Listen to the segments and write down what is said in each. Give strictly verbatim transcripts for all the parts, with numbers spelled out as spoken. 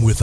Come with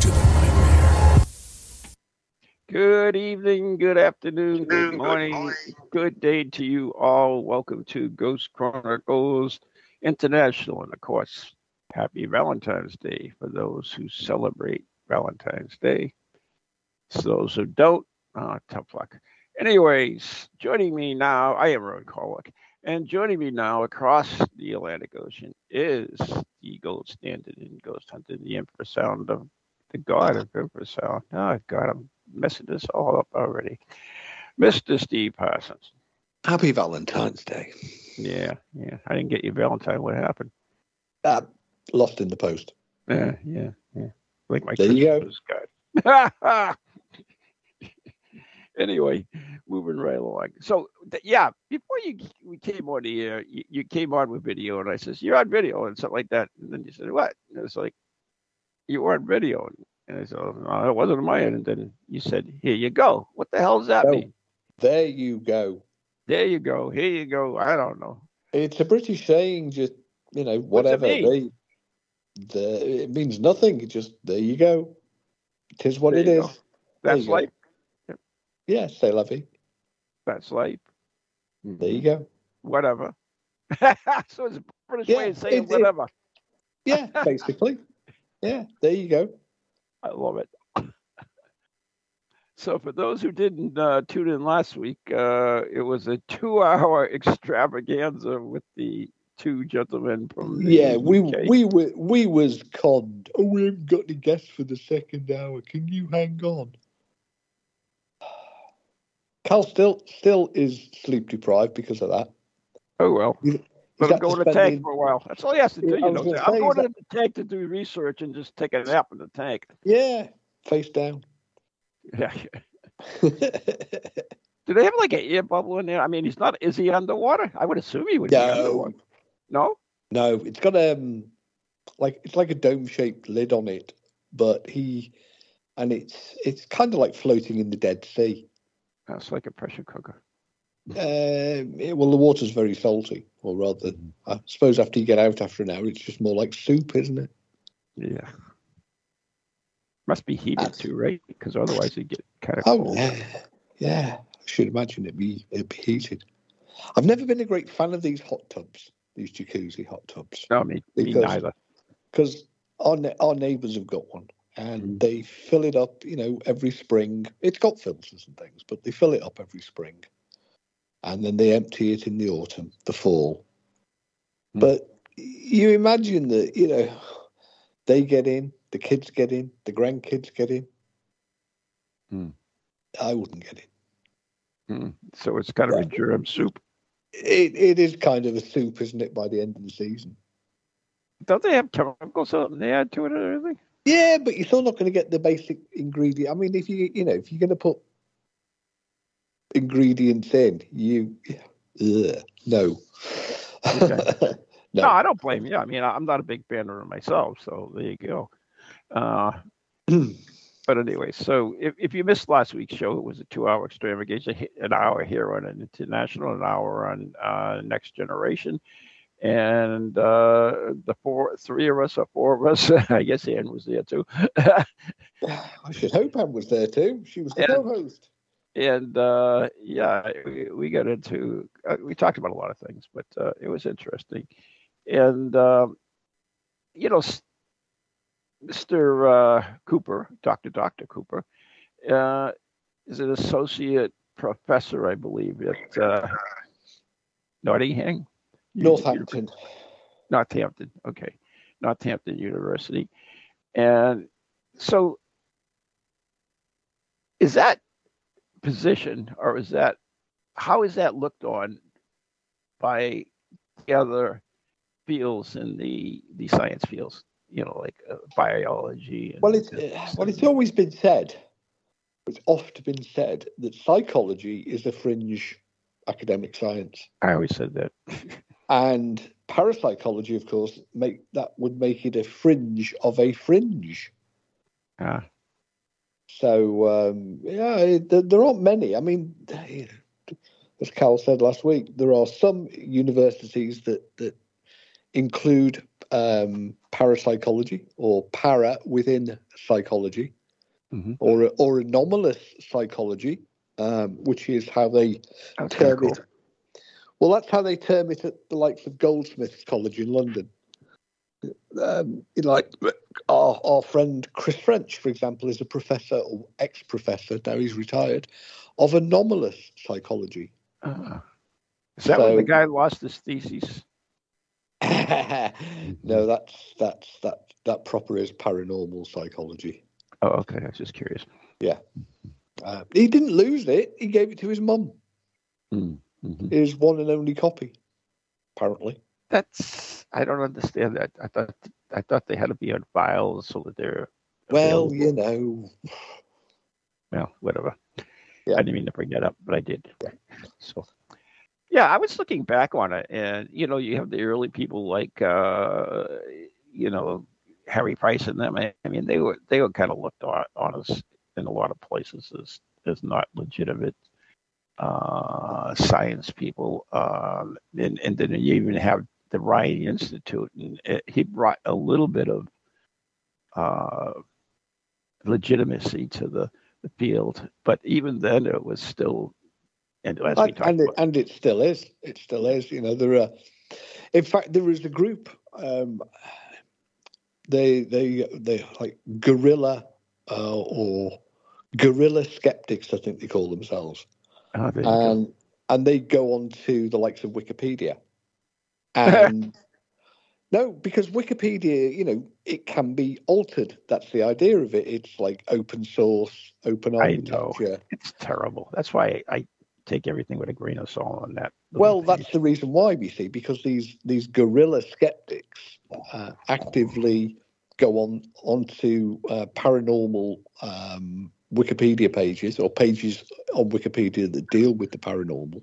to the nightmare. Good evening, good afternoon, good morning, good day to you all. Welcome to Ghost Chronicles International, and of course, happy Valentine's Day for those who celebrate Valentine's Day. So those who don't, ah, tough luck. Anyways, joining me now, I am Ron Carlick, and joining me now across the Atlantic Ocean is the gold standard in ghost hunting, the Empress Sound of the God of Empress Sound. Oh God, I'm messing this all up already. Mister Steve Parsons. Happy Valentine's Day. Yeah, yeah. I didn't get your Valentine. What happened? Uh, lost in the post. Yeah, yeah, yeah. Like my there Christmas you go. Card. Anyway, moving right along. So, th- yeah, before you we came on the air, you, you came on with video, and I says, you're on video, and something like that. And then you said, what? And it's like, you were on video. And I said, oh, no, it wasn't on my end. And then you said, here you go. What the hell does that oh, mean? There you go. There you go. Here you go. I don't know. It's a British saying, just, you know, whatever. It, mean? they, they, it means nothing. It just, there you go. It is what there it is. Go. That's life. Yeah, say lovey. That's life. There you go. Whatever. So it's a British yeah, way of saying it, whatever. It, yeah, basically. Yeah, there you go. I love it. So for those who didn't uh, tune in last week, uh, it was a two-hour extravaganza with the two gentlemen from the yeah. We U K. we were we was conned. Oh, we haven't got any guests for the second hour. Can you hang on? Cal still still is sleep deprived because of that. Oh well, he's, he's but I'm going to the tank in... for a while. That's all he has to do. Yeah, you know, say, I'm going that... to the tank to do research and just take a nap in the tank. Yeah, face down. Yeah. Do they have like an air bubble in there? I mean, he's not. Is he underwater? I would assume he would no. be underwater. No. No, it's got um, like it's like a dome-shaped lid on it, but he, and it's it's kind of like floating in the Dead Sea. That's like a pressure cooker. Uh, it, well, the water's very salty, or rather, mm. I suppose after you get out after an hour, it's just more like soup, isn't it? Yeah. Must be heated That's, too, right? Because otherwise it'd get kind of oh, cold. Yeah. yeah, I should imagine it'd be, it'd be heated. I've never been a great fan of these hot tubs, these jacuzzi hot tubs. No, me, because, me neither. Because our, our neighbours have got one, and mm. they fill it up, you know, every spring. It's got filters and things, but they fill it up every spring. And then they empty it in the autumn, the fall. Mm. But you imagine that, you know, they get in, the kids get in, the grandkids get in. Hmm. I wouldn't get in. Hmm. So it's kind of yeah. a germ soup. It It is kind of a soup, isn't it, by the end of the season? Don't they have chemicals they add to it or anything? Yeah, but you're still not going to get the basic ingredient. I mean, if, you you know, if you're going to put ingredients in, you... Ugh, no. Okay. No. No, I don't blame you. I mean, I'm not a big fan of it myself, so there you go. Uh, but anyway, so if, if you missed last week's show, it was a two-hour extravaganza, an hour here on an international, an hour on uh, Next Generation, and uh, the four, three of us or four of us. I guess Ann was there too. I should hope Ann was there too. She was the and, co-host. And uh, yeah, we, we got into uh, we talked about a lot of things, but uh, it was interesting. And uh, you know. Mister Uh, Cooper, Doctor Doctor Cooper, uh, is an associate professor, I believe, at uh, Nottingham? Northampton. Northampton, okay. Northampton University. And so is that position, or is that, how is that looked on by the other fields in the, the science fields? You know, like uh, biology. And, well, it's uh, well, it's always been said It's often been said that psychology is a fringe academic science. I always said that. And parapsychology, of course, make that would make it a fringe of a fringe. Ah. So, um, yeah, there, there aren't many. I mean, as Cal said last week, there are some universities that, that include um, parapsychology or para within psychology, mm-hmm. or or anomalous psychology, um, which is how they that's term cool. it. Well, that's how they term it at the likes of Goldsmiths College in London. Um, like our, our friend Chris French, for example, is a professor or ex-professor, now he's retired, of anomalous psychology. Uh, is that so, when the guy lost his thesis? No, that's that's that that proper is paranormal psychology. Oh, okay. I was just curious. Yeah, uh, he didn't lose it. He gave it to his mum. Mm, mm-hmm. His one and only copy, apparently. That's I don't understand that. I thought I thought they had to be on file so that they're available. Well, you know. Well, whatever. Yeah. I didn't mean to bring that up, but I did. Yeah. So, yeah, I was looking back on it, and you know, you have the early people like uh, you know Harry Price and them. I mean, they were they were kind of looked on, on us in a lot of places as as not legitimate. Uh, science people, um, and, and then you even have the Ryan Institute, and it, he brought a little bit of uh, legitimacy to the, the field, but even then it was still, and as we talked and, about, it, and it still is, it still is. You know, there are, in fact, there is a group. Um, they they they like guerrilla uh, or guerrilla skeptics, I think they call themselves. Oh, and, and they go on to the likes of Wikipedia. And no, because Wikipedia, you know, it can be altered. That's the idea of it. It's like open source, open architecture. I know. It's terrible. That's why I, I take everything with a grain of salt on that. Well, that's page. The reason why, we see, because these, these guerrilla skeptics uh, actively go on onto uh, paranormal um Wikipedia pages or pages on Wikipedia that deal with the paranormal,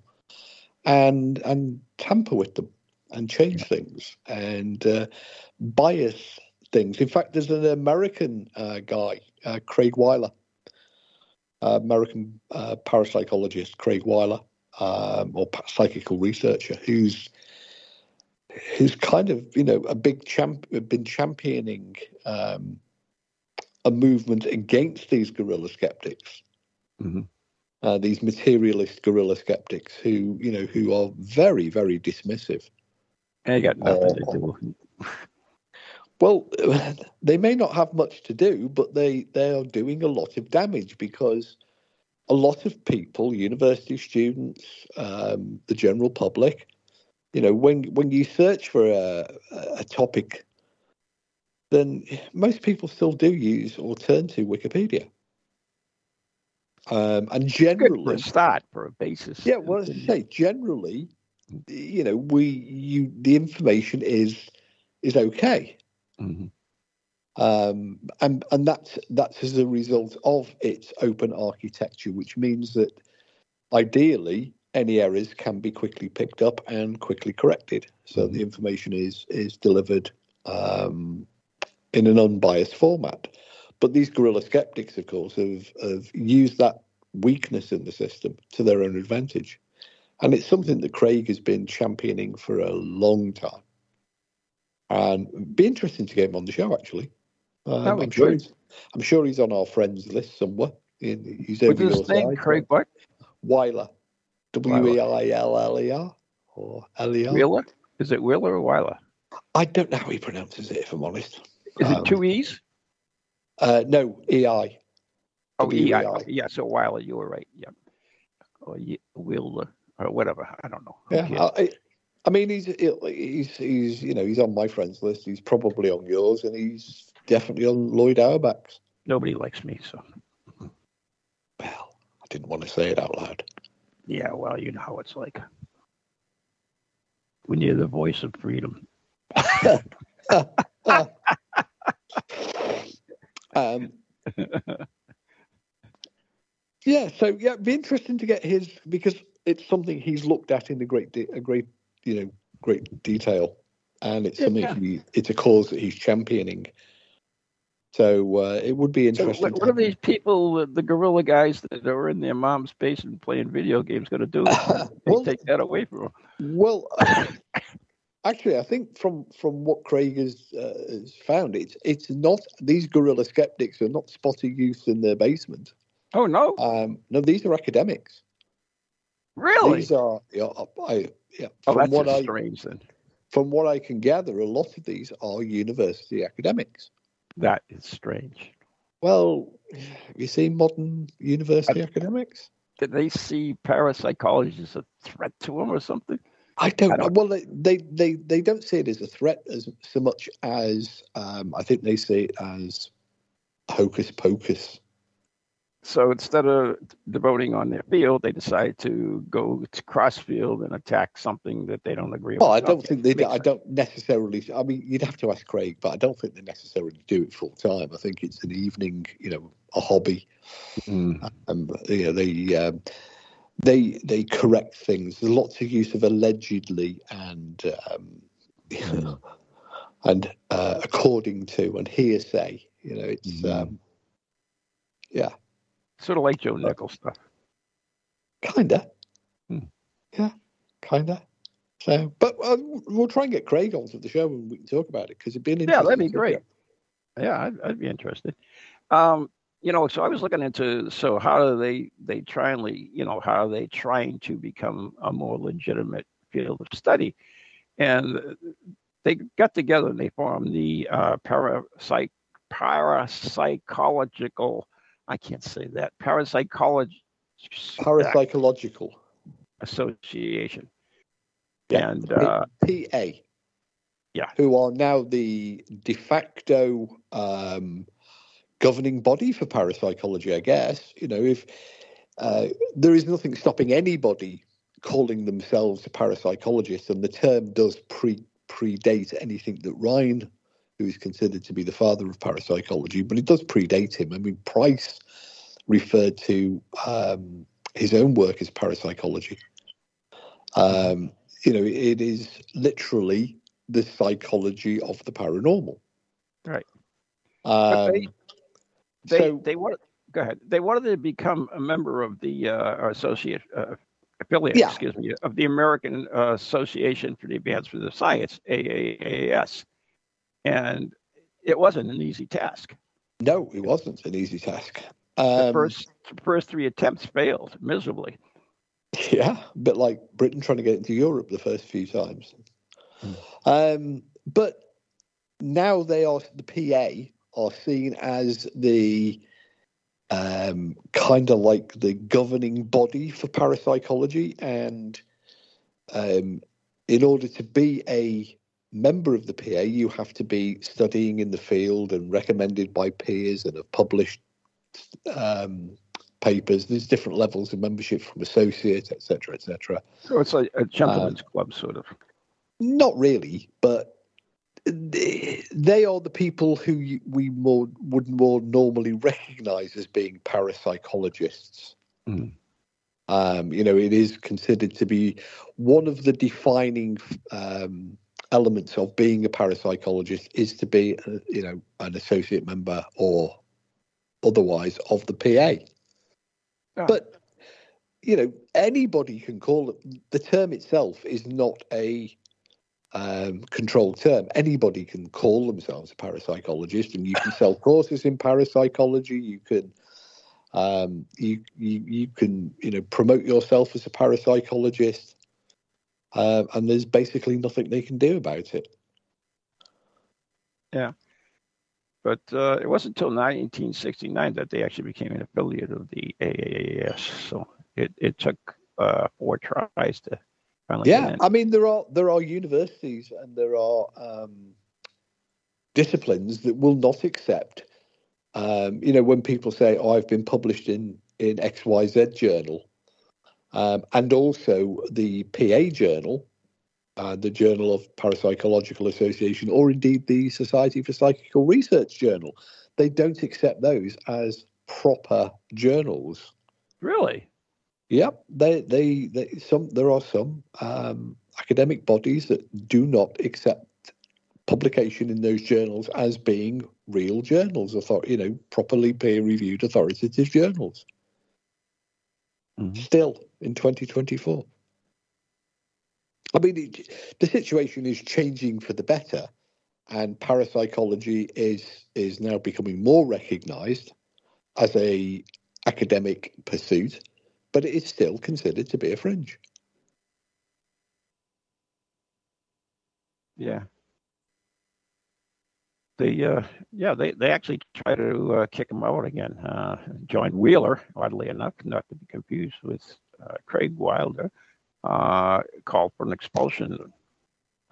and and tamper with them and change yeah. things and uh, bias things. In fact, there's an American uh, guy, uh, Craig Weiler, uh, American uh, parapsychologist Craig Weiler, um, or psychical researcher, who's who's kind of you know a big champ, been championing. Um, A movement against these guerrilla skeptics, mm-hmm. uh, these materialist guerrilla skeptics, who you know who are very, very dismissive. They got nothing uh, to do. Well, they may not have much to do, but they they are doing a lot of damage because a lot of people, university students, um, the general public, you know, when when you search for a, a topic. Then most people still do use or turn to Wikipedia. Um, and generally, good for a start, for a basis. Yeah, well, as I say, generally, you know, we you the information is is okay, mm-hmm. um, and and that's that's as a result of its open architecture, which means that ideally any errors can be quickly picked up and quickly corrected, so mm-hmm. the information is is delivered. Um, in an unbiased format. But these guerrilla skeptics, of course, have, have used that weakness in the system to their own advantage. And it's something that Craig has been championing for a long time. And it'd be interesting to get him on the show, actually. Um, I'm, sure he's, I'm sure he's on our friends list somewhere. He's over your side. Name, Craig what? Weiler. W E I L L E R or L E R. Wheeler? Is it Wheeler or Weiler? I don't know how he pronounces it, if I'm honest. Is it um, two E's? Uh, no, E I. Oh, E I. E I. Yeah, so Weiler, you were right. Yeah. Or Wheeler, or whatever. I don't know. Yeah, I, I mean, he's, he's, he's, you know, he's on my friends list. He's probably on yours, and he's definitely on Lloyd Auerbach's. Nobody likes me, so. Well, I didn't want to say it out loud. Yeah, well, you know how it's like. When you're the voice of freedom. um, Yeah, so yeah, it'd be interesting to get his, because it's something he's looked at in a great, de- a great, you know, great detail, and it's something yeah. he, it's a cause that he's championing. So uh, it would be interesting. So what, what are these people, the guerrilla guys that are in their mom's basement playing video games, going to do? Uh, well, take that away from them. Well, actually, I think from, from what Craig has, uh, has found, it's it's not these guerrilla skeptics are not spotty youths in their basement. Oh no! Um, no, these are academics. Really? These are. Yeah, I, yeah, oh, that's what strange I, then. From what I can gather, a lot of these are university academics. That is strange. Well, have you seen modern university I, academics? Did they see parapsychology as a threat to them or something? I don't, I don't know. Well, they, they, they, they don't see it as a threat as so much as um, I think they see it as hocus pocus. So instead of devoting on their field, they decide to go to crossfield and attack something that they don't agree well, with. Well, I don't think they. Do, I don't necessarily. I mean, you'd have to ask Craig, but I don't think they necessarily do it full time. I think it's an evening, you know, a hobby. Mm. Um, you know, they um, they they correct things. There's lots of use of allegedly and um, mm. and uh, according to and hearsay. You know, it's mm. um, yeah. Sort of like Joe Nickell stuff. Kinda. Hmm. Yeah, kinda. So, but uh, we'll try and get Craig onto the show and we can talk about it because it'd be an interesting. Yeah, that'd be great. Yeah, I'd, I'd be interested. Um, you know, so I was looking into so how do they they try and you know how are they trying to become a more legitimate field of study, and they got together and they formed the uh, parapsych parapsychological. I can't say that. Parapsychology, Parapsychological Association. Yeah. And uh, P A. Yeah. Who are now the de facto um, governing body for parapsychology, I guess. You know, if uh, there is nothing stopping anybody calling themselves a parapsychologist, and the term does pre predate anything that Ryan, who is considered to be the father of parapsychology, but it does predate him. I mean, Price referred to um, his own work as parapsychology. Um, you know, it is literally the psychology of the paranormal. Right. Um, they, they, so, they wanted, go ahead. They wanted to become a member of the uh, associate uh, affiliate, yeah. excuse me, of the American uh, Association for the Advancement of Science, A A A S. And it wasn't an easy task. No, it wasn't an easy task. Um, the first, the first three attempts failed miserably. Yeah, a bit like Britain trying to get into Europe the first few times. Mm. Um, but now they are, the P A are seen as the um, kind of like the governing body for parapsychology. And um, in order to be a member of the P A, you have to be studying in the field and recommended by peers and have published um, papers. There's different levels of membership from associate, et cetera, et cetera. So it's like a gentleman's um, club, sort of. Not really, but they, they are the people who we more would more normally recognize as being parapsychologists. Mm. Um, you know, it is considered to be one of the defining um elements of being a parapsychologist is to be, uh, you know, an associate member or otherwise of the P A. Oh. But, you know, anybody can call it. The term itself is not a um, controlled term. Anybody can call themselves a parapsychologist, and you can sell courses in parapsychology. You can, um, you, you you can, you know, promote yourself as a parapsychologist. Uh, and there's basically nothing they can do about it. Yeah. But uh, it wasn't until nineteen sixty-nine that they actually became an affiliate of the A A A S. So it, it took uh, four tries to finally yeah, get in. I mean, there are, there are universities and there are um, disciplines that will not accept, um, you know, when people say, oh, I've been published in, in X Y Z journal. Um, and also the P A Journal, uh, the Journal of Parapsychological Association, or indeed the Society for Psychical Research Journal. They don't accept those as proper journals. Really? Yep. They, they, they some, there are some um, academic bodies that do not accept publication in those journals as being real journals, you know, properly peer-reviewed authoritative journals. Mm-hmm. Still in twenty twenty-four. I mean, it, the situation is changing for the better, and parapsychology is is now becoming more recognised as a academic pursuit, but it is still considered to be a fringe. Yeah. The uh, yeah, they, they actually try to uh, kick him out again. Uh, John Wheeler, oddly enough, not to be confused with uh, Craig Weiler, uh, called for an expulsion,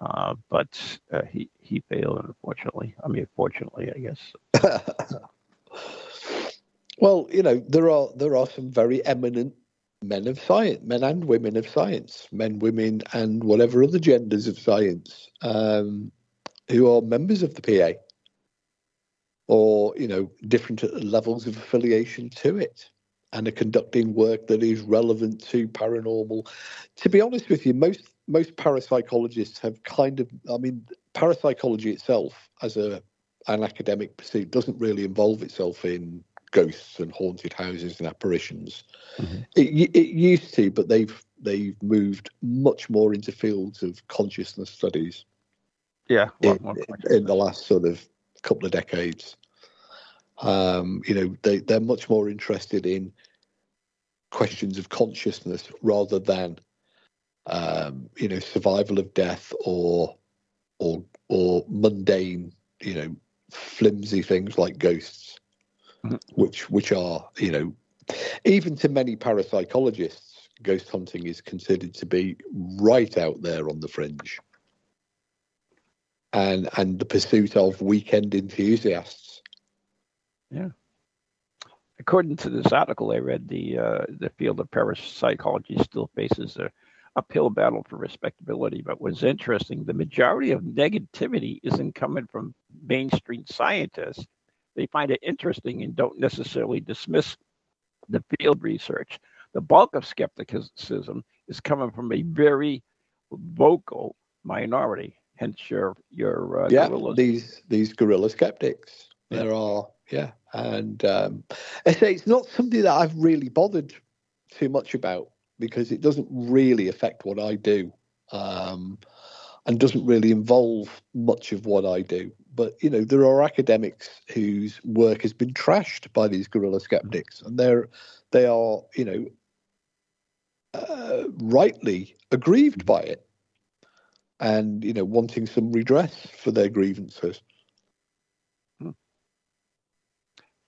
uh, but uh, he he failed, unfortunately. I mean, fortunately, I guess. Well, you know, there are there are some very eminent men of science, men and women of science, men, women, and whatever other genders of science, um, who are members of the P A. Or, you know, different levels of affiliation to it, and are conducting work that is relevant to paranormal. To be honest with you, most most parapsychologists have kind of, I mean, parapsychology itself as a an academic pursuit doesn't really involve itself in ghosts and haunted houses and apparitions. Mm-hmm. It, it used to, but they've they've moved much more into fields of consciousness studies. Yeah, in, in the last sort of couple of decades. Um, you know, they, they're much more interested in questions of consciousness rather than, um, you know, survival of death or, or, or mundane, you know, flimsy things like ghosts, mm-hmm. which, which are, you know, even to many parapsychologists, ghost hunting is considered to be right out there on the fringe. And and the pursuit of weekend enthusiasts. Yeah. According to this article I read, the uh, the field of parapsychology still faces an uphill battle for respectability. But what's interesting, the majority of negativity isn't coming from mainstream scientists. They find it interesting and don't necessarily dismiss the field research. The bulk of skepticism is coming from a very vocal minority. Hence your your uh, yeah guerrilla. these these guerrilla skeptics. Yeah. There are yeah, and um, I say it's not something that I've really bothered too much about because it doesn't really affect what I do, um, and doesn't really involve much of what I do. But you know, there are academics whose work has been trashed by these guerrilla skeptics, and they're they are you know uh, rightly aggrieved by it. And, you know, wanting some redress for their grievances. Hmm.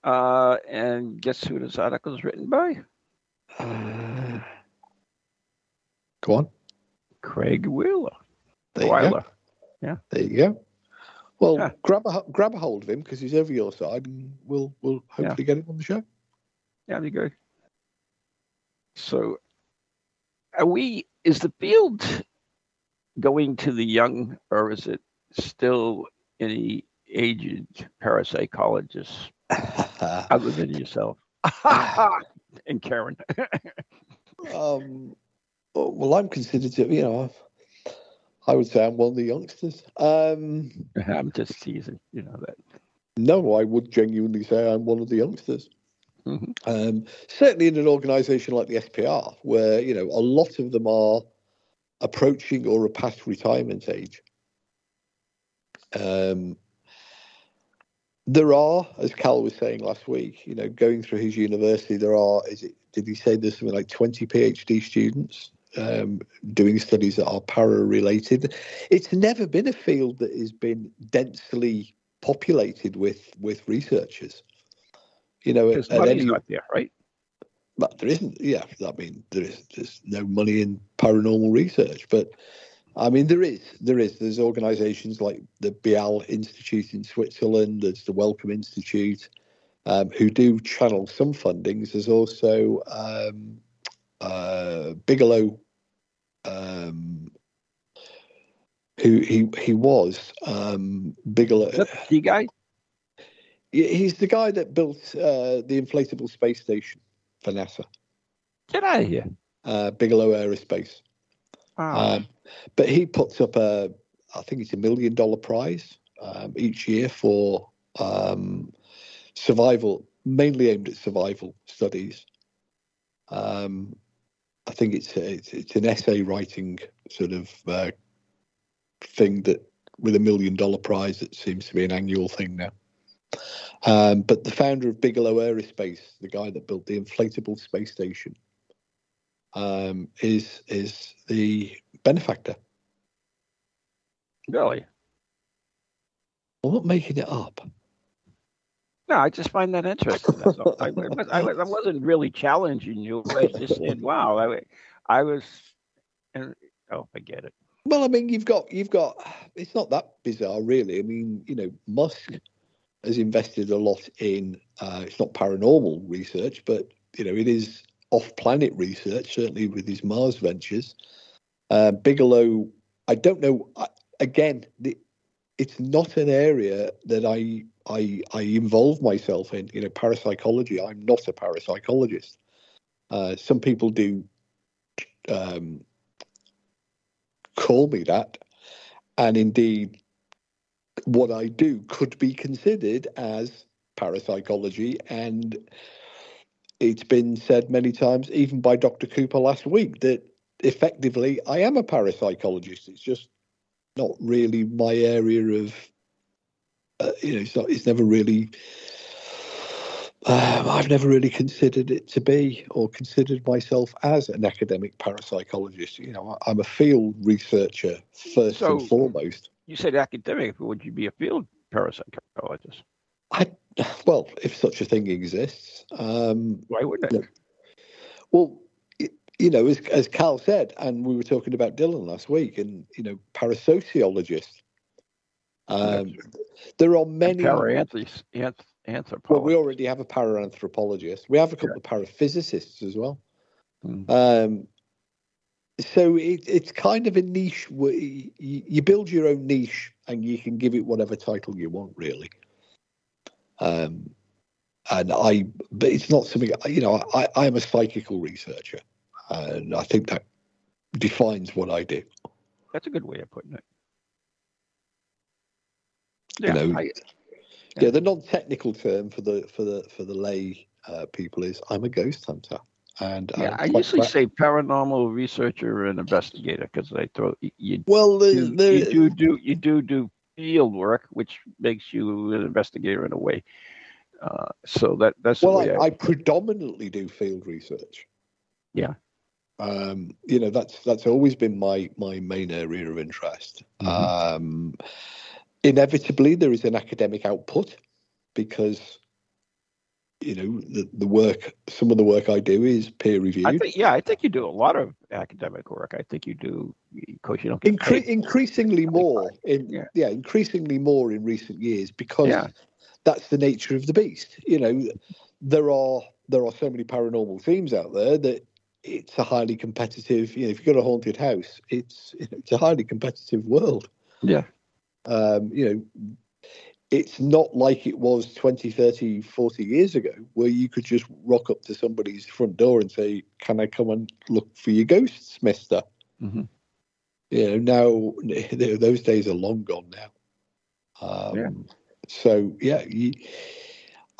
Uh, and guess who this article is written by? Uh, go on. Craig Wheeler. There Weiler. Yeah. There you go. Well, yeah. grab a grab a hold of him because he's over your side, and we'll we'll hopefully yeah. get him on the show. Yeah, there you go. So, are we? Is the field going to the young, or is it still any aged parapsychologists other than yourself and Karen? um, well, I'm considered to, you know, I've, I would say I'm one of the youngsters. Um, I'm just teasing, you know that. No, I would genuinely say I'm one of the youngsters. Mm-hmm. Um, certainly in an organisation like the S P R, where, you know, a lot of them are approaching or past retirement age. Um, there are, as Cal was saying last week, you know, going through his university, there are, is it, did he say there's something like twenty PhD students um, doing studies that are para-related? It's never been a field that has been densely populated with, with researchers. You know, because money's any, not there, right? But there isn't, yeah, I mean, there is there's no money in paranormal research. But, I mean, there is, there is. There's organisations like the Bial Institute in Switzerland, there's the Wellcome Institute, um, who do channel some fundings. There's also um, uh, Bigelow, um, who he he was, um, Bigelow. Is that the guy? He's the guy that built uh, the inflatable space station for NASA. Did I hear? Uh, Bigelow Aerospace. Wow. Um, but he puts up a, I think it's a million dollar prize um, each year for um, survival, mainly aimed at survival studies. Um, I think it's, it's it's an essay writing sort of uh, thing that with a million dollar prize that seems to be an annual thing now. Um, but the founder of Bigelow Aerospace, the guy that built the inflatable space station, um, is is the benefactor. Really? I'm not making it up. No, I just find that interesting. That's all. I, I, I wasn't really challenging you. I was just saying, wow, I, I was, oh, I get it. Well, I mean, you've got, you've got, it's not that bizarre, really. I mean, you know, Musk has invested a lot in, uh, it's not paranormal research, but, you know, it is off-planet research, certainly with his Mars ventures. Uh, Bigelow, I don't know, I, again, the, it's not an area that I, I I involve myself in, you know, parapsychology. I'm not a parapsychologist. Uh, some people do um, call me that. And indeed, what I do could be considered as parapsychology. And it's been said many times, even by Doctor Cooper last week, that effectively I am a parapsychologist. It's just not really my area of, uh, you know, it's not, it's never really, um, I've never really considered it to be or considered myself as an academic parapsychologist. You know, I'm a field researcher first so and foremost. You said academic, would you be a field parapsychologist? I, well, if such a thing exists. Um, Why wouldn't it? Well, you know, as, as Cal said, and we were talking about Dylan last week, and, you know, parasociologists. Um, there are many... Paraanthropologists. Well, we already have a paraanthropologist. We have a couple yeah. of paraphysicists as well. Mm-hmm. Um, so it, it's kind of a niche. Where you, you build your own niche and you can give it whatever title you want, really. Um, and I... But it's not something... You know, I, I'm a psychical researcher. And I think that defines what I do. That's a good way of putting it. Yeah, you know, I, yeah. yeah. The non-technical term for the for the for the lay uh, people is I'm a ghost hunter. And yeah, I usually say paranormal researcher and investigator because they throw you. Well, the, you, the, you do do you do do field work, which makes you an investigator in a way. Uh, so that that's well, the way I, I, I predominantly do field research. Yeah. Um, you know, that's that's always been my my main area of interest. Mm-hmm. Um, inevitably, there is an academic output because, you know, the, the work, some of the work I do is peer reviewed. I think, yeah, I think you do a lot of academic work. I think you do, because you don't get Incre- increasingly more in yeah. yeah, increasingly more in recent years because yeah. that's the nature of the beast. You know, there are there are so many paranormal themes out there that. It's a highly competitive, you know, if you've got a haunted house, it's it's a highly competitive world. Yeah. Um, you know, it's not like it was twenty, thirty, forty years ago where you could just rock up to somebody's front door and say, can I come and look for your ghosts, mister? Mm-hmm. You know, now, those days are long gone now. Um, yeah. So, yeah, you,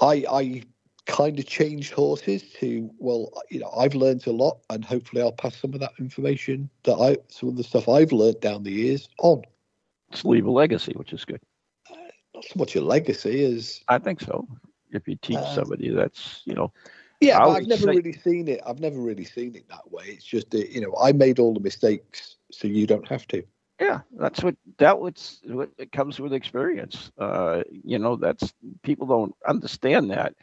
I, I, kind of changed horses to, well, you know, I've learned a lot and hopefully I'll pass some of that information that I, some of the stuff I've learned down the years on. Just leave a legacy, which is good. Uh, not so much a legacy as... I think so. If you teach uh, somebody that's, you know... Yeah, I've never say... really seen it. I've never really seen it that way. It's just, that, you know, I made all the mistakes so you don't have to. Yeah, that's what that was, what it comes with experience. Uh, you know, that's people don't understand that.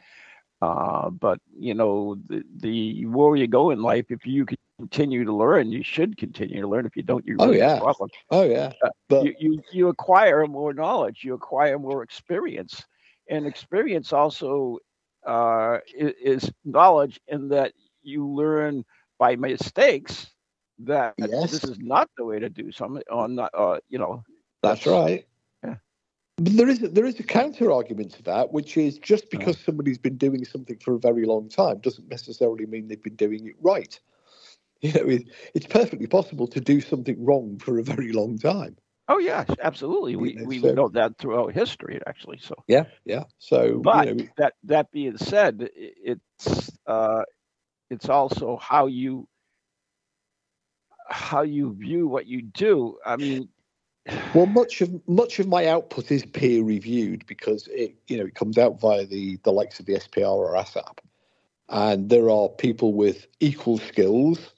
Uh, but, you know, the, the more you go in life, if you continue to learn, you should continue to learn. If you don't, you really oh, yeah. have a problem. Oh, yeah. Uh, but you, you, you acquire more knowledge. You acquire more experience. And experience also uh, is knowledge in that you learn by mistakes that yes. this is not the way to do something. Or not, uh, you know. That's, that's right. Yeah. There is, there is a counter argument to that, which is just because somebody's been doing something for a very long time doesn't necessarily mean they've been doing it right. You know, it, it's perfectly possible to do something wrong for a very long time. Oh, yes, absolutely. We, you know, we so, know that throughout history, actually. So yeah, yeah. So, but you know, we, that that being said, it's uh, it's also how you how you view what you do. I mean. Well, much of much of my output is peer reviewed because it, you know, it comes out via the, the likes of the S P R or A S A P, and there are people with equal skills,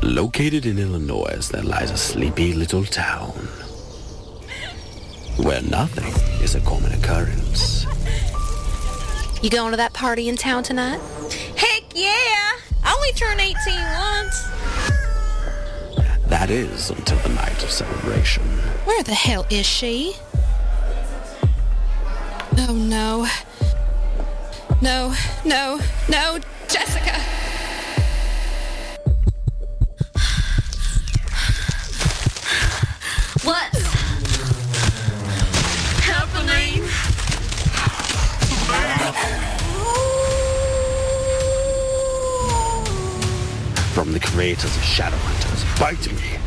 Located in Illinois, there lies a sleepy little town where nothing is a common occurrence. You going to that party in town tonight? Heck yeah! I only turned eighteen once. That is until the night of celebration. Where the hell is she? Oh, no. No, no, no, Jessica! What's happening? From the creators of Shadowhunters, Bite Me,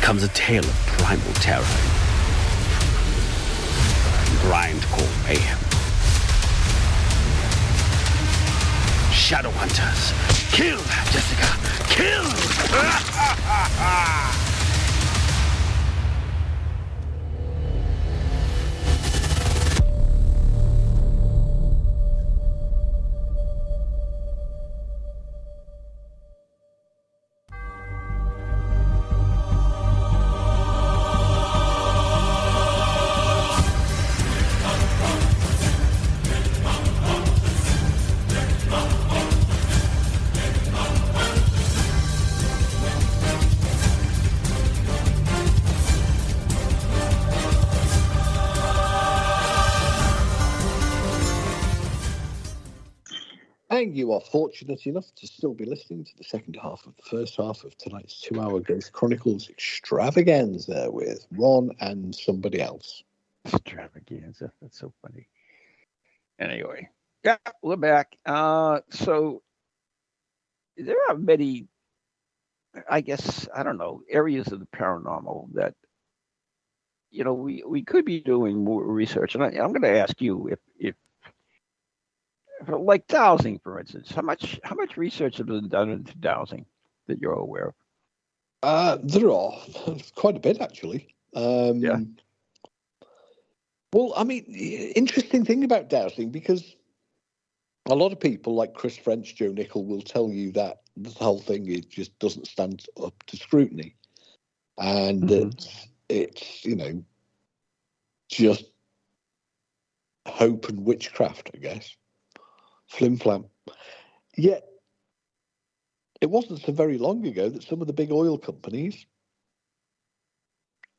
comes a tale of primal terror. Grindcore mayhem. Shadowhunters, kill Jessica, kill! and you are fortunate enough to still be listening to the second half of the first half of tonight's two-hour Ghost Chronicles extravaganza with Ron and somebody else. Extravaganza, that's so funny. Anyway, yeah, we're back. Uh, so there are many, I guess, I don't know, areas of the paranormal that, you know, we, we could be doing more research. And I, I'm going to ask you if, if, like dowsing, for instance, how much how much research has been done into dowsing that you're aware of? Uh, there are quite a bit, actually. Um, yeah. Well, I mean, interesting thing about dowsing, because a lot of people like Chris French, Joe Nickell, will tell you that the whole thing it just doesn't stand up to scrutiny, and mm-hmm. it's, it's you know just hope and witchcraft, I guess. Flim flam. Yet, it wasn't so very long ago that some of the big oil companies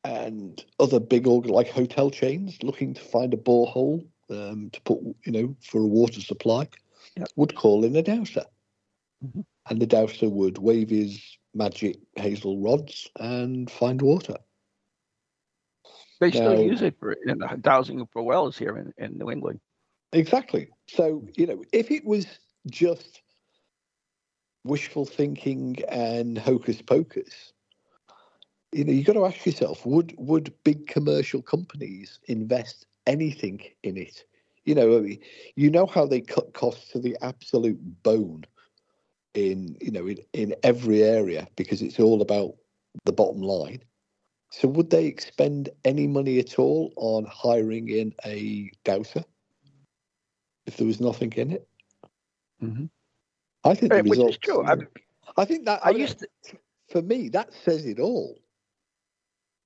and other big organ like hotel chains looking to find a borehole um, to put, you know, for a water supply, yep. would call in a dowser, mm-hmm. and the dowser would wave his magic hazel rods and find water. They now, still use it for in dowsing for wells here in, in New England. Exactly. So, you know, if it was just wishful thinking and hocus pocus, you know, you've got to ask yourself, would would big commercial companies invest anything in it? You know, I mean, you know how they cut costs to the absolute bone in, you know, in, in every area, because it's all about the bottom line. So would they expend any money at all on hiring in a dowser if there was nothing in it? Mm-hmm. I think the results, which is true. I, mean, I think that I, I mean, used to, for me, that says it all.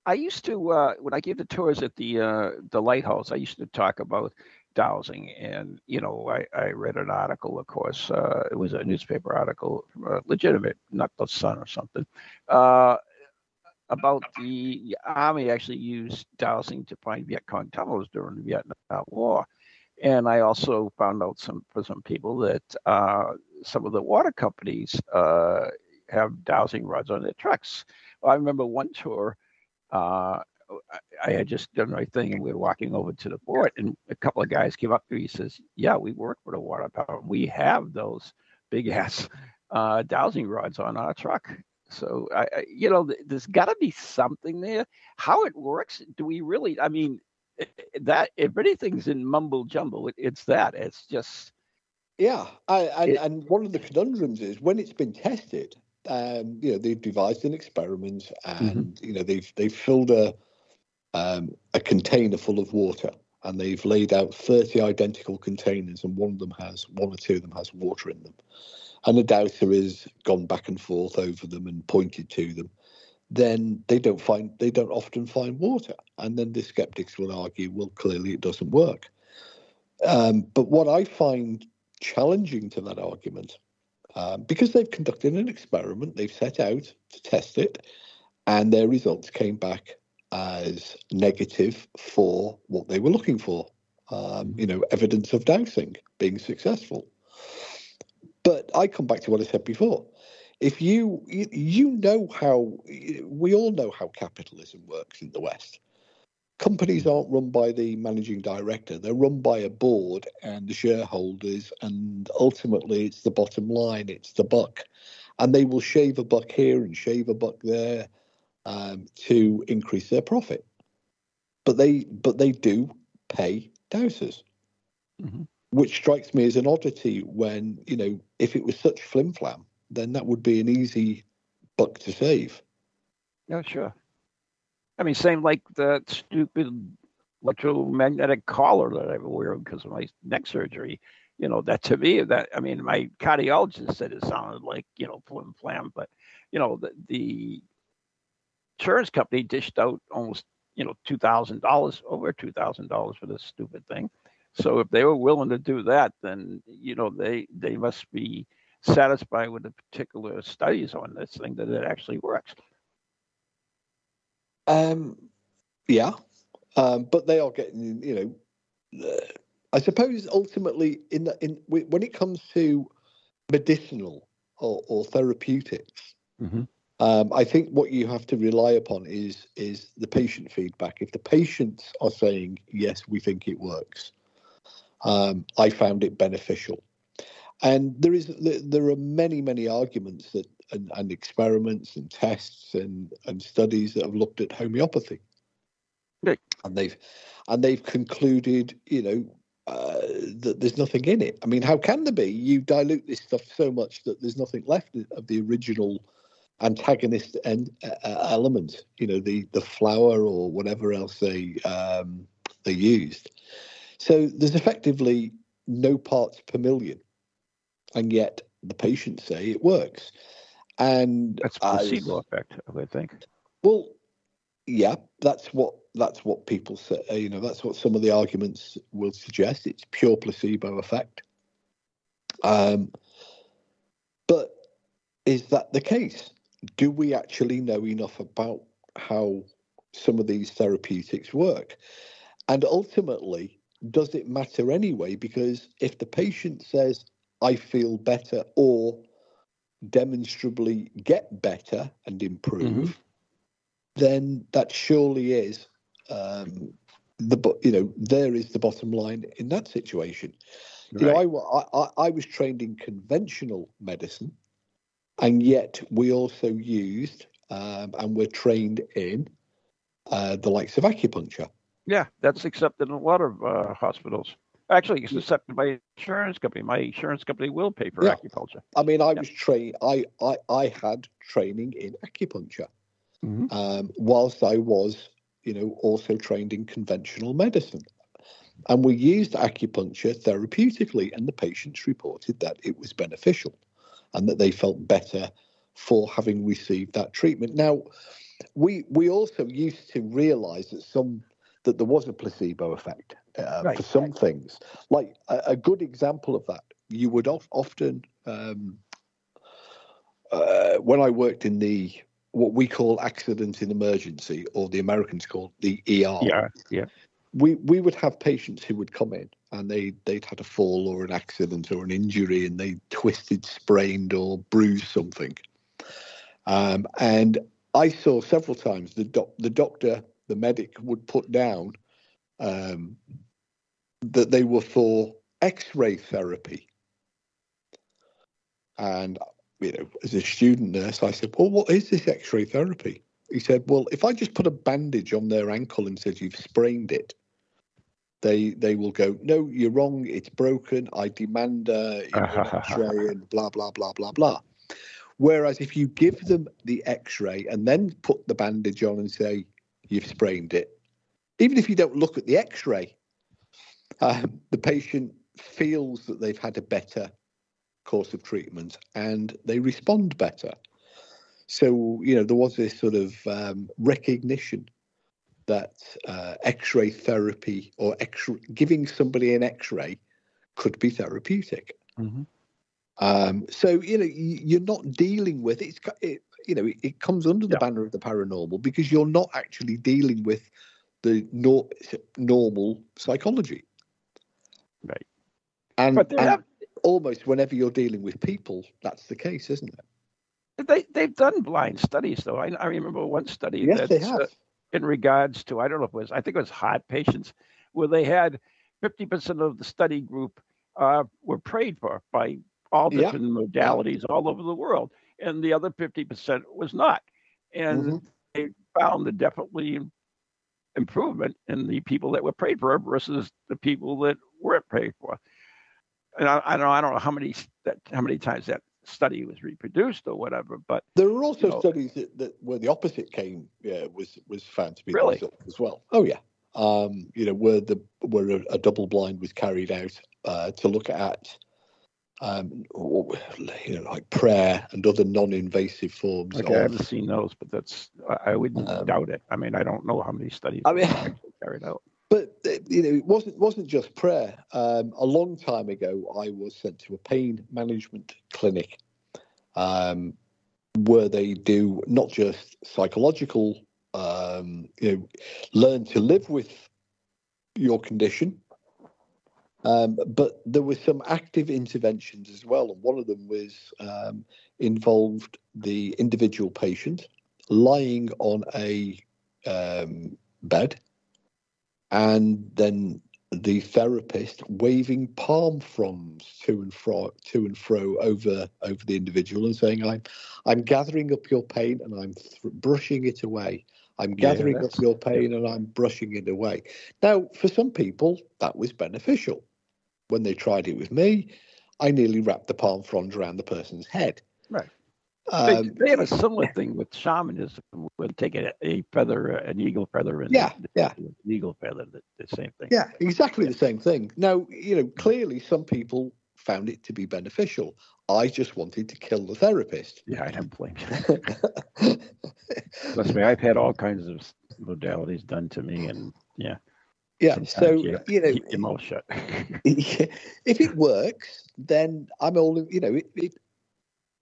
I used to uh, when I gave the tours at the uh, the lighthouse, I used to talk about dowsing, and you know, I, I read an article. Of course, uh, it was a newspaper article, uh, legitimate, not the Sun or something, uh, about the army actually used dowsing to find Viet Cong tunnels during the Vietnam War. And I also found out some for some people that uh, some of the water companies uh, have dowsing rods on their trucks. Well, I remember one tour, uh, I had just done my thing and we were walking over to the port, and a couple of guys came up to me and says, yeah, we work for the water power. We have those big ass uh, dowsing rods on our truck. So, I, I, you know, th- there's got to be something there. How it works, do we really, I mean, that if anything's in mumble jumble, it, it's that it's just yeah I, I, it, and one of the conundrums is when it's been tested, um you know, they've devised an experiment, and mm-hmm. you know, they've they've filled a um a container full of water, and they've laid out thirty identical containers, and one of them has one or two of them has water in them, and the dowser has gone back and forth over them and pointed to them. Then they don't find they don't often find water, and then the skeptics will argue, well, clearly it doesn't work. Um, but what I find challenging to that argument, uh, because they've conducted an experiment, they've set out to test it, and their results came back as negative for what they were looking for, um, you know, evidence of dowsing being successful. But I come back to what I said before. If you, you know how, we all know how capitalism works in the West. Companies aren't run by the managing director. They're run by a board and the shareholders, and ultimately it's the bottom line, it's the buck. And they will shave a buck here and shave a buck there um, to increase their profit. But they, but they do pay dowsers, mm-hmm. which strikes me as an oddity when, you know, if it was such flim-flam, then that would be an easy buck to save. Yeah, sure. I mean, same like that stupid electromagnetic collar that I was wearing because of my neck surgery. You know, that to me, that I mean, my cardiologist said it sounded like, you know, flim flam, but, you know, the, the insurance company dished out almost, you know, two thousand dollars, over two thousand dollars for this stupid thing. So if they were willing to do that, then, you know, they, they must be satisfied with the particular studies on this thing that it actually works. Um, yeah, um, but they are getting, you know, uh, I suppose ultimately in the in when it comes to medicinal or, or therapeutics. Mm-hmm. Um, I think what you have to rely upon is is the patient feedback. If the patients are saying, yes, we think it works, um, I found it beneficial. And there is there are many, many arguments that and, and experiments and tests and, and studies that have looked at homeopathy. Right. And they've and they've concluded, you know, uh, that there's nothing in it. I mean, how can there be? You dilute this stuff so much that there's nothing left of the original antagonist and uh, element. You know, the the flower or whatever else they um, they used. So there's effectively no parts per million. And yet the patients say it works. And that's a placebo uh, effect, I would think. Well, yeah, that's what that's what people say. You know, that's what some of the arguments will suggest. It's pure placebo effect. Um, but is that the case? Do we actually know enough about how some of these therapeutics work? And ultimately, does it matter anyway? Because if the patient says, I feel better or demonstrably get better and improve, mm-hmm. then that surely is um, the you know there is the bottom line in that situation. Right. You know, I, I I was trained in conventional medicine, and yet we also used um, and were trained in uh, the likes of acupuncture. Yeah, that's accepted in a lot of uh, hospitals. Actually, it's accepted by insurance company. My insurance company will pay for yeah. acupuncture. I mean, I yeah. was trained. I, I I had training in acupuncture, mm-hmm. um, whilst I was, you know, also trained in conventional medicine, and we used acupuncture therapeutically, and the patients reported that it was beneficial, and that they felt better for having received that treatment. Now, we we also used to realise that some. that there was a placebo effect uh, right, for some right. things. Like a, a good example of that, you would of, often, um, uh, when I worked in the, what we call accident and emergency, or the Americans call the E R. Yeah, yeah. We, we would have patients who would come in and they, they'd had a fall or an accident or an injury and they twisted, sprained or bruised something. Um, and I saw several times the doc, the doctor, the medic would put down um, that they were for X-ray therapy. And, you know, as a student nurse, I said, well, what is this X-ray therapy? He said, well, if I just put a bandage on their ankle and said, you've sprained it, they they will go, no, you're wrong. It's broken. I demand uh, an X-ray and blah, blah, blah, blah, blah. Whereas if you give them the X-ray and then put the bandage on and say, you've sprained it. Even if you don't look at the X-ray, um, the patient feels that they've had a better course of treatment and they respond better. So, you know, there was this sort of um, recognition that uh, X-ray therapy or X-ray, giving somebody an X-ray could be therapeutic. Mm-hmm. Um, so, you know, you're not dealing with it's. It, You know, it comes under the yeah. banner of the paranormal because you're not actually dealing with the nor- normal psychology. Right. And, but and have, almost whenever you're dealing with people, that's the case, isn't it? They, they've done blind studies, though. I, I remember one study yes, that's, they have. Uh, in regards to, I don't know if it was, I think it was heart patients, where they had fifty percent of the study group uh, were prayed for by all different yeah. modalities all over the world. And the other fifty percent was not. And mm-hmm. they found the definitely improvement in the people that were prayed for versus the people that weren't prayed for. And I, I don't know, I don't know how many that, how many times that study was reproduced or whatever. But there were also you know, studies that, that where the opposite came yeah, was was found to be really? the result as well. Oh yeah, um, you know where the where a, a double blind was carried out uh, to look at. Um, or, you know, like prayer and other non-invasive forms. Okay, of, I haven't seen those, but that's I wouldn't um, doubt it. I mean, I don't know how many studies I mean, actually carried out. But you know, it wasn't wasn't just prayer. Um, a long time ago, I was sent to a pain management clinic, um, where they do not just psychological, um, you know, learn to live with your condition, Um, but there were some active interventions as well. And one of them was um, involved the individual patient lying on a um, bed, and then the therapist waving palm fronds to and fro, to and fro over over the individual and saying, "I'm I'm gathering up your pain and I'm th- brushing it away. I'm gathering yeah, up your pain yeah. and I'm brushing it away." Now, for some people, that was beneficial. When they tried it with me, I nearly wrapped the palm frond around the person's head. Right. Um, they, they had a similar thing with shamanism, with taking a, a feather, uh, an eagle feather, and yeah, the, yeah. an eagle feather, the, the same thing. Yeah, exactly yeah. the same thing. Now, you know, clearly some people found it to be beneficial. I just wanted to kill the therapist. Yeah, I don't blame you. Trust me, I've had all kinds of modalities done to me, and yeah. Yeah, so, you, you know, keep your mouth shut. If it works, then I'm all, you know, it, it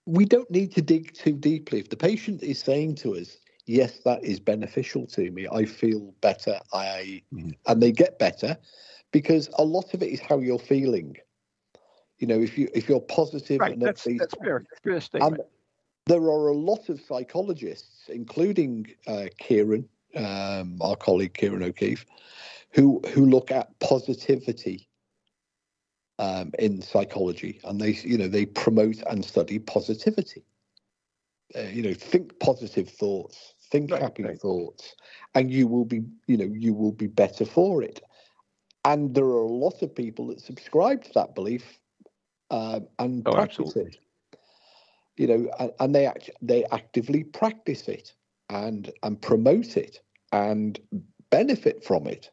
we don't need to dig too deeply. If the patient is saying to us, yes, that is beneficial to me, I feel better, I mm-hmm. and they get better, because a lot of it is how you're feeling. You know, if you if you're positive, right, and that's, that's fair, fair statement. And there are a lot of psychologists, including uh, Kieran, um, our colleague Kieran O'Keefe, who who look at positivity um, in psychology, and they you know they promote and study positivity. Uh, you know, think positive thoughts, think right, happy right. thoughts, and you will be you know you will be better for it. And there are a lot of people that subscribe to that belief. Um, and oh, practice absolutely. it, you know, and, and they act, they actively practice it and and promote it and benefit from it.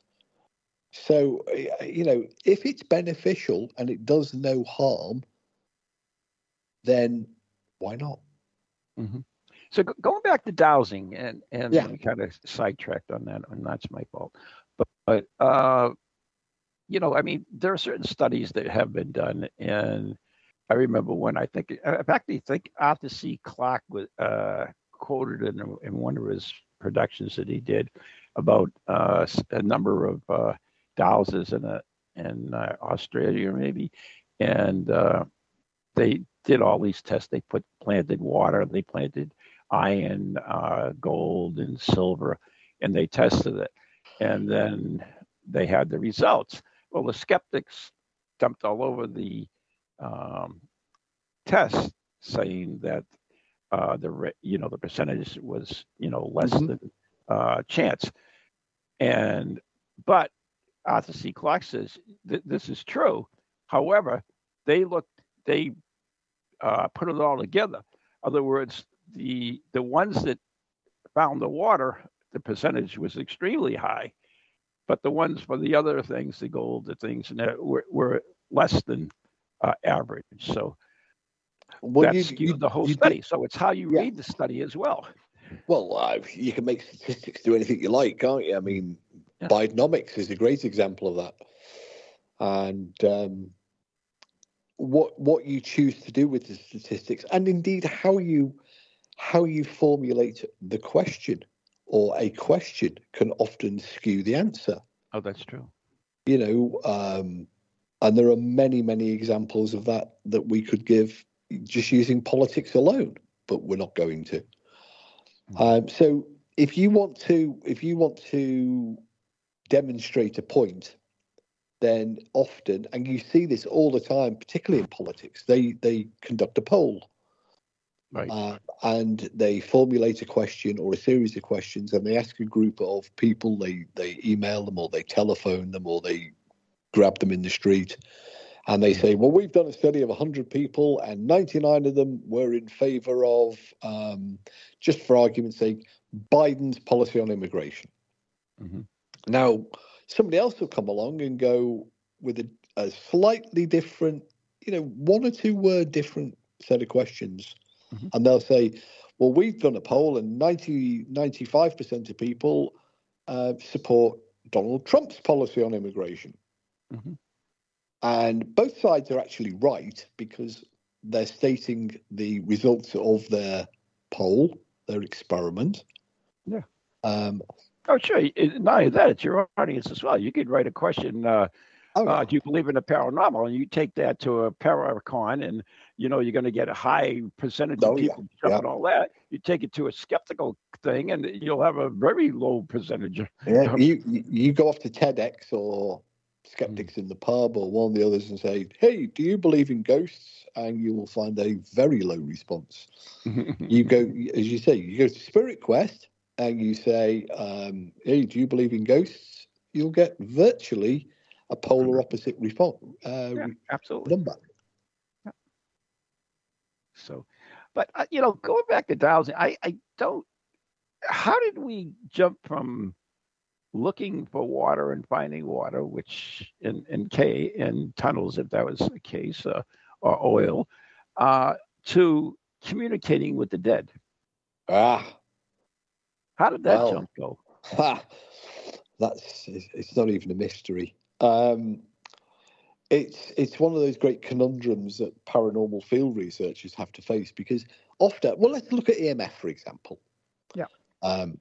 So, you know, if it's beneficial and it does no harm, then why not? Mm-hmm. So go, going back to dowsing, and and yeah. we kind of sidetracked on that, and that's my fault. But, but uh, you know, I mean, there are certain studies that have been done, and I remember when I think, I actually think Arthur C. Clarke was uh, quoted in, in one of his productions that he did about uh, a number of uh, dowsers in a, in uh, Australia, maybe, and uh, they did all these tests. They put planted water, they planted iron, uh, gold, and silver, and they tested it, and then they had the results. Well, the skeptics dumped all over the um, test, saying that uh, the you know the percentage was you know less mm-hmm. than uh, chance, and but Arthur C. Clarke says th- this is true. However, they looked they uh, put it all together. In other words, the the ones that found the water, the percentage was extremely high. But the ones for the other things, the gold, the things, and that were, were less than uh, average. So well, that you, skewed you, the whole study. Did, so it's how you yeah. read the study as well. Well, uh, you can make statistics do anything you like, can't you? I mean, yeah. Bidenomics is a great example of that. And um, what what you choose to do with the statistics, and indeed how you how you formulate the question. Or a question can often skew the answer. Oh, that's true. You know, um, and there are many, many examples of that that we could give just using politics alone, but we're not going to. Mm-hmm. Um, so, if you want to, if you want to demonstrate a point, then often, and you see this all the time, particularly in politics, they they conduct a poll. Right. Uh, and they formulate a question or a series of questions, and they ask a group of people, they, they email them or they telephone them or they grab them in the street, and they say, well, we've done a study of one hundred people and ninety-nine of them were in favor of, um, just for argument's sake, Biden's policy on immigration. Mm-hmm. Now, somebody else will come along and go with a, a slightly different, you know, one or two word different set of questions. Mm-hmm. And they'll say, well, we've done a poll and ninety, ninety-five percent of people uh, support Donald Trump's policy on immigration. Mm-hmm. And both sides are actually right, because they're stating the results of their poll, their experiment. Yeah. Um, oh, sure. Not only that, it's your audience as well. You could write a question, uh, Oh. Uh, do you believe in the paranormal? And you take that to a paracon, and you know you're going to get a high percentage oh, of people yeah. jumping yeah. all that. You take it to a skeptical thing, and you'll have a very low percentage. Yeah, you you go off to TEDx or Skeptics in the Pub or one of the others and say, "Hey, do you believe in ghosts?" And you will find a very low response. You go, as you say, you go to Spirit Quest and you say, um, "Hey, do you believe in ghosts?" You'll get virtually a polar opposite response. Uh, yeah, absolutely. Number. Yeah. So, but uh, you know, going back to dowsing, I, I don't. How did we jump from looking for water and finding water, which in in K in tunnels, if that was the case, uh, or oil, uh, to communicating with the dead? Ah, how did that well, jump go? Ha, that's it's not even a mystery. Um, it's it's one of those great conundrums that paranormal field researchers have to face, because often, well, let's look at E M F, for example. Yeah. Um,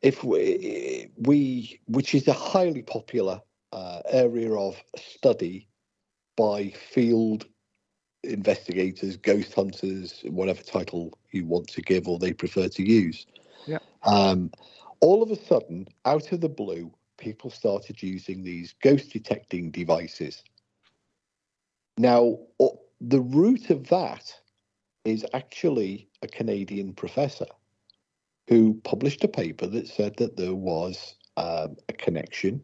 if we, we which is a highly popular uh, area of study by field investigators, ghost hunters, whatever title you want to give or they prefer to use. Yeah. Um, all of a sudden, out of the blue, people started using these ghost detecting devices. Now, the root of that is actually a Canadian professor who published a paper that said that there was um, a connection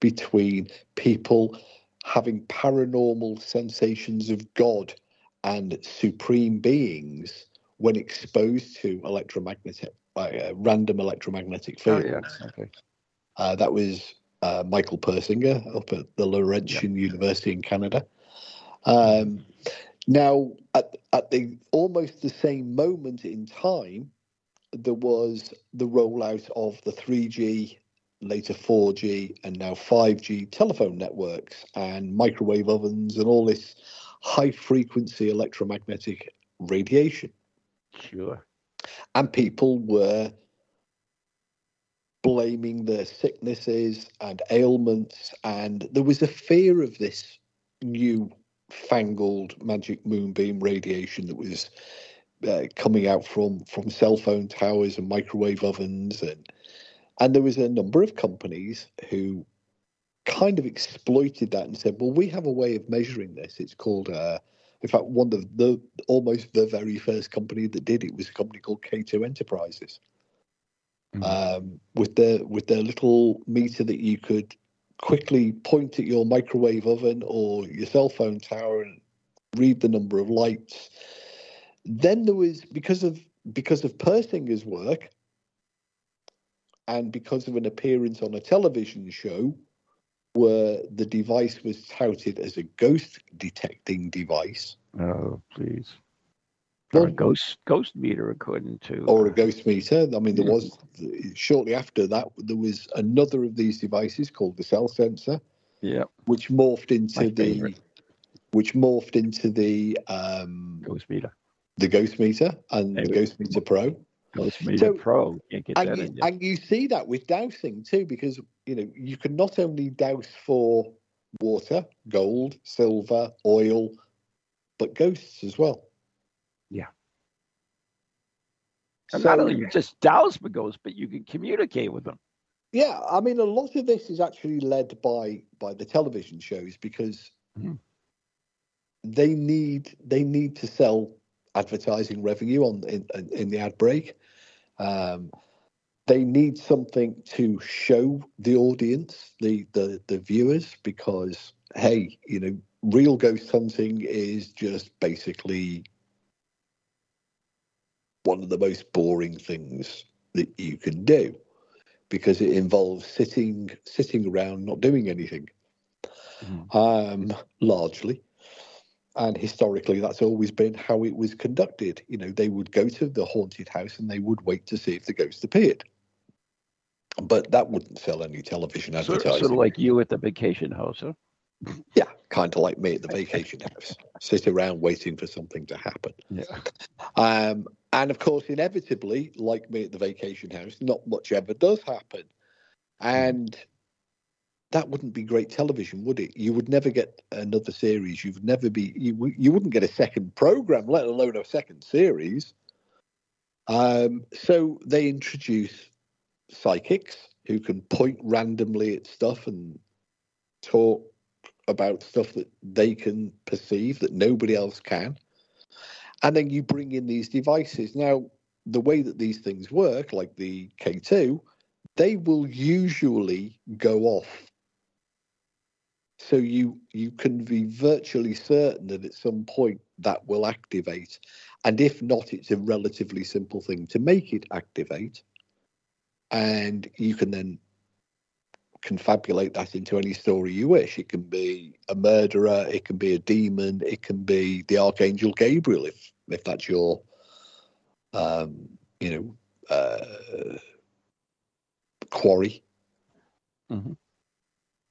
between people having paranormal sensations of God and supreme beings when exposed to electromagnetic, uh, random electromagnetic fields. Oh, yeah. Okay. Uh, that was uh, Michael Persinger up at the Laurentian yeah. University in Canada. Um, now, at, at the almost the same moment in time, there was the rollout of the three G, later four G, and now five G telephone networks and microwave ovens and all this high-frequency electromagnetic radiation. Sure. And people were blaming their sicknesses and ailments, and there was a fear of this new fangled magic moonbeam radiation that was uh, coming out from from cell phone towers and microwave ovens, and and there was a number of companies who kind of exploited that and said, well, we have a way of measuring this. It's called uh in fact, one of the almost the very first company that did it was a company called K two Enterprises. Mm-hmm. Um, with the with their little meter that you could quickly point at your microwave oven or your cell phone tower and read the number of lights. Then there was, because of because of Persinger's work and because of an appearance on a television show where the device was touted as a ghost detecting device. Oh, please. Or a ghost ghost meter, according to... Or a ghost meter. I mean, there yeah. was... Shortly after that, there was another of these devices called the cell sensor, yeah, which morphed into My the... Favorite. Which morphed into the... Um, ghost meter. The ghost meter and hey, the Ghost Meter Pro. Ghost Meter so, Pro. Can't get and, that you, in and you see that with dowsing, too, because, you know, you can not only douse for water, gold, silver, oil, but ghosts as well. Yeah. And so, not only you just douse for ghosts, but you can communicate with them. Yeah, I mean, a lot of this is actually led by by the television shows, because mm-hmm. they need they need to sell advertising revenue on in, in the ad break. Um, they need something to show the audience, the the the viewers, because hey, you know, real ghost hunting is just basically one of the most boring things that you can do, because it involves sitting sitting around not doing anything, mm. um, largely. And historically, that's always been how it was conducted. You know, they would go to the haunted house and they would wait to see if the ghost appeared. But that wouldn't sell any television advertising. Sort of like you at the vacation house, huh? Yeah, kind of like me at the vacation house, sit around waiting for something to happen. Yeah. Um, and of course, inevitably, like me at the vacation house, not much ever does happen. And that wouldn't be great television, would it? You would never get another series. You'd never be, you, you wouldn't get a second program, let alone a second series. Um, so they introduce psychics who can point randomly at stuff and talk about stuff that they can perceive that nobody else can. And then you bring in these devices. Now, the way that these things work, like the K two, they will usually go off. So you you can be virtually certain that at some point that will activate. And if not, it's a relatively simple thing to make it activate. And you can then confabulate that into any story you wish. It can be a murderer, it can be a demon, it can be the Archangel Gabriel, if if that's your, um, you know, uh, quarry. Mm-hmm.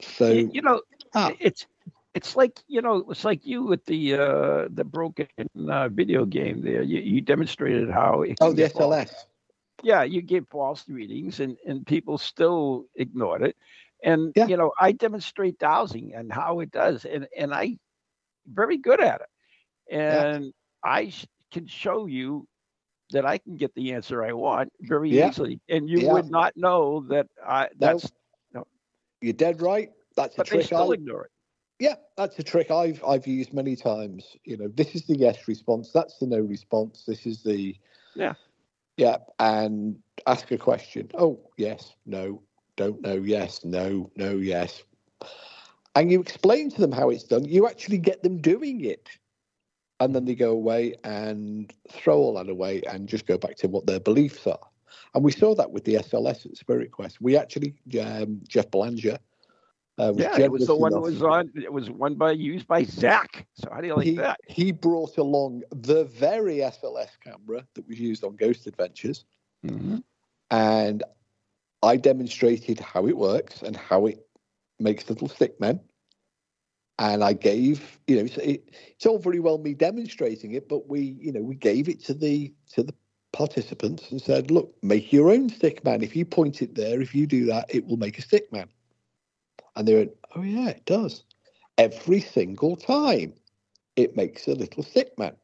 So you know, ah. it's it's like you know, it's like you with the uh, the broken uh, video game. There, you, you demonstrated how. It oh, the S L S. Yeah, you give false readings and, and people still ignored it. And, yeah. you know, I demonstrate dowsing and how it does. And, and I'm very good at it. And yeah. I sh- can show you that I can get the answer I want very yeah. easily. And you yeah. would not know that I that's. No. no. You're dead right. That's but a trick. They still I'll ignore it. Yeah, that's a trick I've I've used many times. You know, this is the yes response. That's the no response. This is the. Yeah. Yeah, and ask a question. Oh, yes, no, don't know, yes, no, no, yes. And you explain to them how it's done. You actually get them doing it. And then they go away and throw all that away and just go back to what their beliefs are. And we saw that with the S L S at Spirit Quest. We actually, um, Jeff Belanger. Uh, was yeah, it was the one that was on, it was one by used by Zach. So how do you like he, that? He brought along the very S L S camera that was used on Ghost Adventures. Mm-hmm. And I demonstrated how it works and how it makes little stick men. And I gave, you know, it's, it, it's all very well me demonstrating it, but we, you know, we gave it to the, to the participants and said, look, make your own stick man. If you point it there, if you do that, it will make a stick man. And they went, oh, yeah, it does. Every single time it makes a little stick man.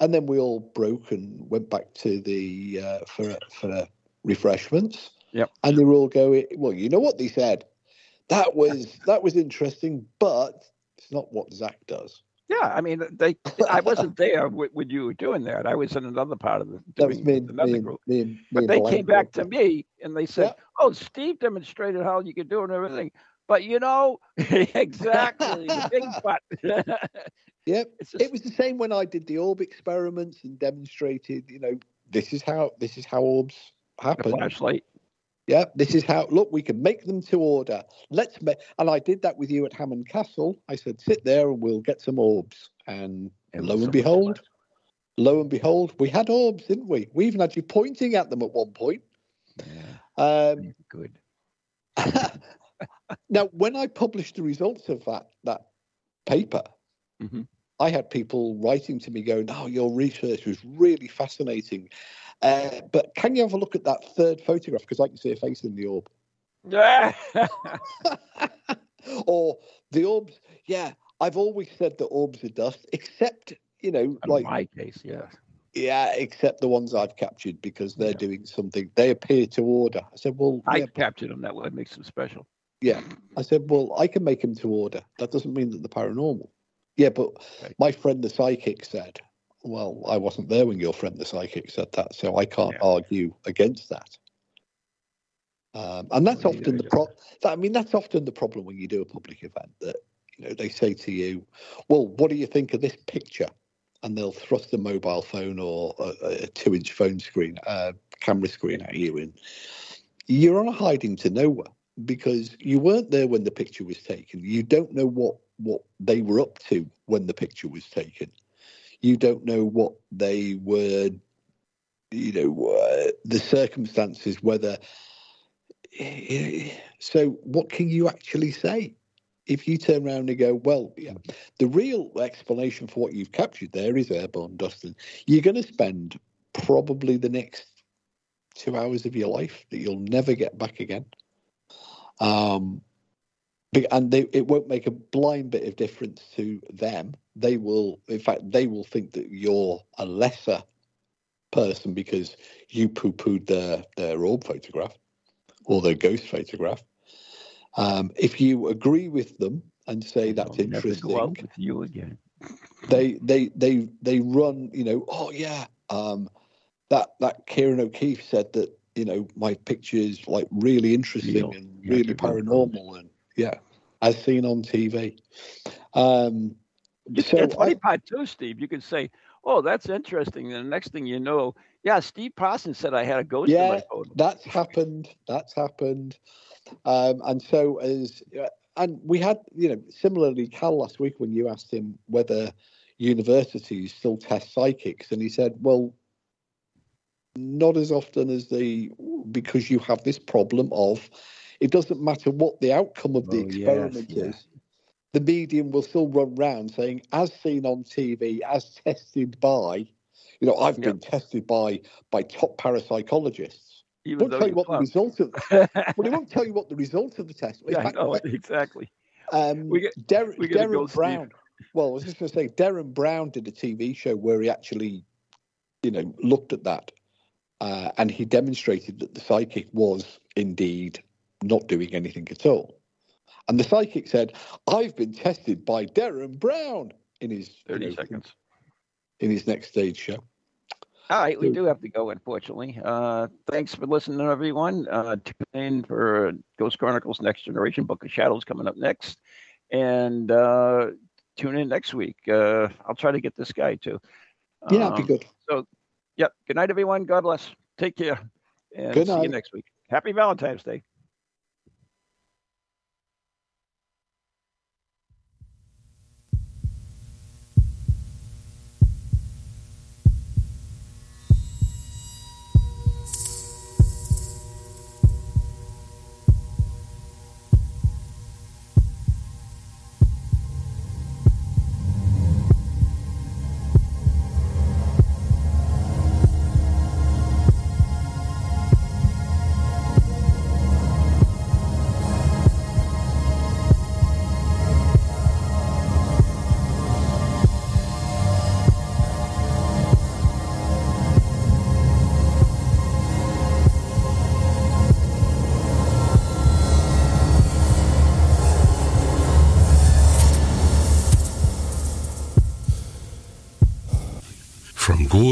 And then we all broke and went back to the uh, for for refreshments. Yep. And they were all going, well, you know what they said? That was that was interesting, but it's not what Zach does. Yeah, I mean, they. I wasn't there when you were doing that. I was in another part of the that was me, another me, group. Me, me but they came back to me and they said, yeah. "Oh, Steve demonstrated how you could do it and everything." But you know, exactly. Big butt. Yep. Just, it was the same when I did the orb experiments and demonstrated. You know, this is how this is how orbs happen. A flashlight. Yeah, this is how. Look, we can make them to order. Let's make, and I did that with you at Hammond Castle. I said, sit there, and we'll get some orbs. And, and lo and behold, lo and behold, we had orbs, didn't we? We even had you pointing at them at one point. Yeah, um, good. Now, when I published the results of that that paper, mm-hmm. I had people writing to me going, "Oh, your research was really fascinating. Uh, but can you have a look at that third photograph? Because I can see a face in the orb." Or the orbs. Yeah, I've always said that orbs are dust, except, you know, in like my case, yeah. Yeah, except the ones I've captured because they're yeah. doing something. They appear to order. I said, well. I yeah, captured but, them. That way it makes them special. Yeah. I said, well, I can make them to order. That doesn't mean that they're paranormal. Yeah, but right. my friend the psychic said. Well, I wasn't there when your friend the psychic said that, so I can't yeah. argue against that. Um, and that's well, often the problem. I mean, that's often the problem when you do a public event that, you know, they say to you, well, what do you think of this picture? And they'll thrust a mobile phone or a, a two-inch phone screen, uh, camera screen at you, and you're on a hiding to nowhere because you weren't there when the picture was taken. You don't know what, what they were up to when the picture was taken. You don't know what they were, you know, uh, the circumstances, whether. So what can you actually say? If you turn around and go, well, yeah, the real explanation for what you've captured there is airborne dust, and you're going to spend probably the next two hours of your life that you'll never get back again. Um, And they, it won't make a blind bit of difference to them. They will, in fact, they will think that you're a lesser person because you poo-pooed their, their orb photograph or their ghost photograph. Um, if you agree with them and say that's I'll interesting, never go out with you again. they, they, they, they run. You know, oh yeah, um, that that Kieran O'Keefe said that, you know, my picture's like really interesting Real. and yeah, really paranormal and. Yeah, as seen on T V. Um, it's so funny part too, Steve. You could say, "Oh, that's interesting." And the next thing you know, yeah, Steve Parsons said I had a ghost yeah, in my photo. That's happened. That's happened. Um, and so as and we had, you know, similarly, Cal last week when you asked him whether universities still test psychics, and he said, "Well, not as often as they, because you have this problem of." It doesn't matter what the outcome of the oh, experiment yes, is. Yeah. The medium will still run round saying, as seen on T V, as tested by, you know, I've yep. been tested by by top parapsychologists. He won't tell you what the result of well, he won't tell you what the result of the test was. Yeah, no, exactly. Um, we get, Der- we Derren go, Brown. Steve. Well, I was just going to say, Derren Brown did a T V show where he actually, you know, looked at that. Uh, and he demonstrated that the psychic was indeed not doing anything at all, and the psychic said, "I've been tested by Derren Brown." In his thirty you know, seconds, in his next stage show. All right, so, we do have to go, unfortunately. Uh, thanks for listening, everyone. Uh, tune in for Ghost Chronicles: Next Generation, Book of Shadows coming up next, and uh, tune in next week. Uh, I'll try to get this guy too. Um, yeah, that'd be good. So, yep. Good night, everyone. God bless. Take care, and good night. See you next week. Happy Valentine's Day.